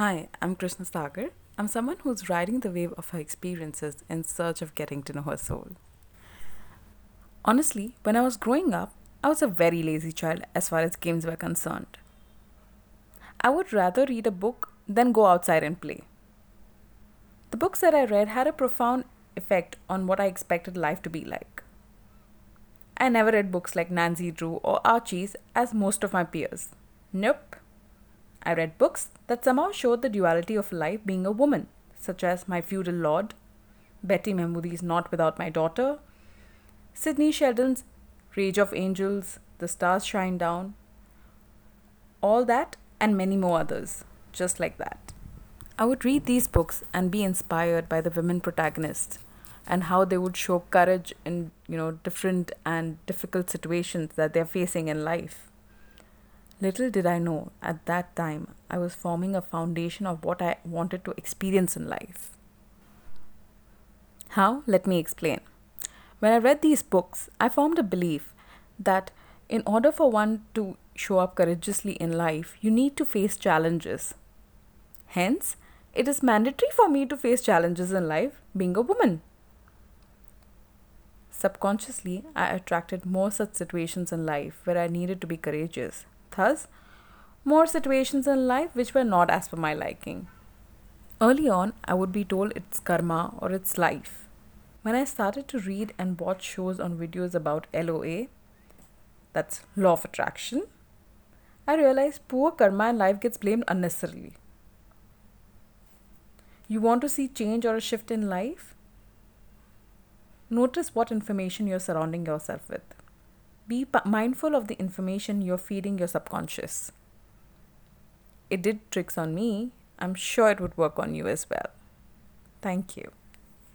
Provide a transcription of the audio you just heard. Hi, I'm Krishna Sagar. I'm someone who's riding the wave of her experiences in search of getting to know her soul. Honestly, when I was growing up, I was a very lazy child as far as games were concerned. I would rather read a book than go outside and play. The books that I read had a profound effect on what I expected life to be like. I never read books like Nancy Drew or Archie's as most of my peers. Nope. I read books that somehow showed the duality of life being a woman, such as My Feudal Lord, Betty Mahmoodi's Not Without My Daughter, Sydney Sheldon's Rage of Angels, The Stars Shine Down, all that and many more others, just like that. I would read these books and be inspired by the women protagonists and how they would show courage in different and difficult situations that they're facing in life. Little did I know, at that time, I was forming a foundation of what I wanted to experience in life. How? Let me explain. When I read these books, I formed a belief that in order for one to show up courageously in life, you need to face challenges. Hence, it is mandatory for me to face challenges in life, being a woman. Subconsciously, I attracted more such situations in life where I needed to be courageous. Thus, more situations in life which were not as per my liking. Early on, I would be told it's karma or it's life. When I started to read and watch shows on videos about LOA, that's law of attraction, I realized poor karma in life gets blamed unnecessarily. You want to see change or a shift in life? Notice what information you're surrounding yourself with. Be mindful of the information you're feeding your subconscious. It did tricks on me. I'm sure it would work on you as well. Thank you.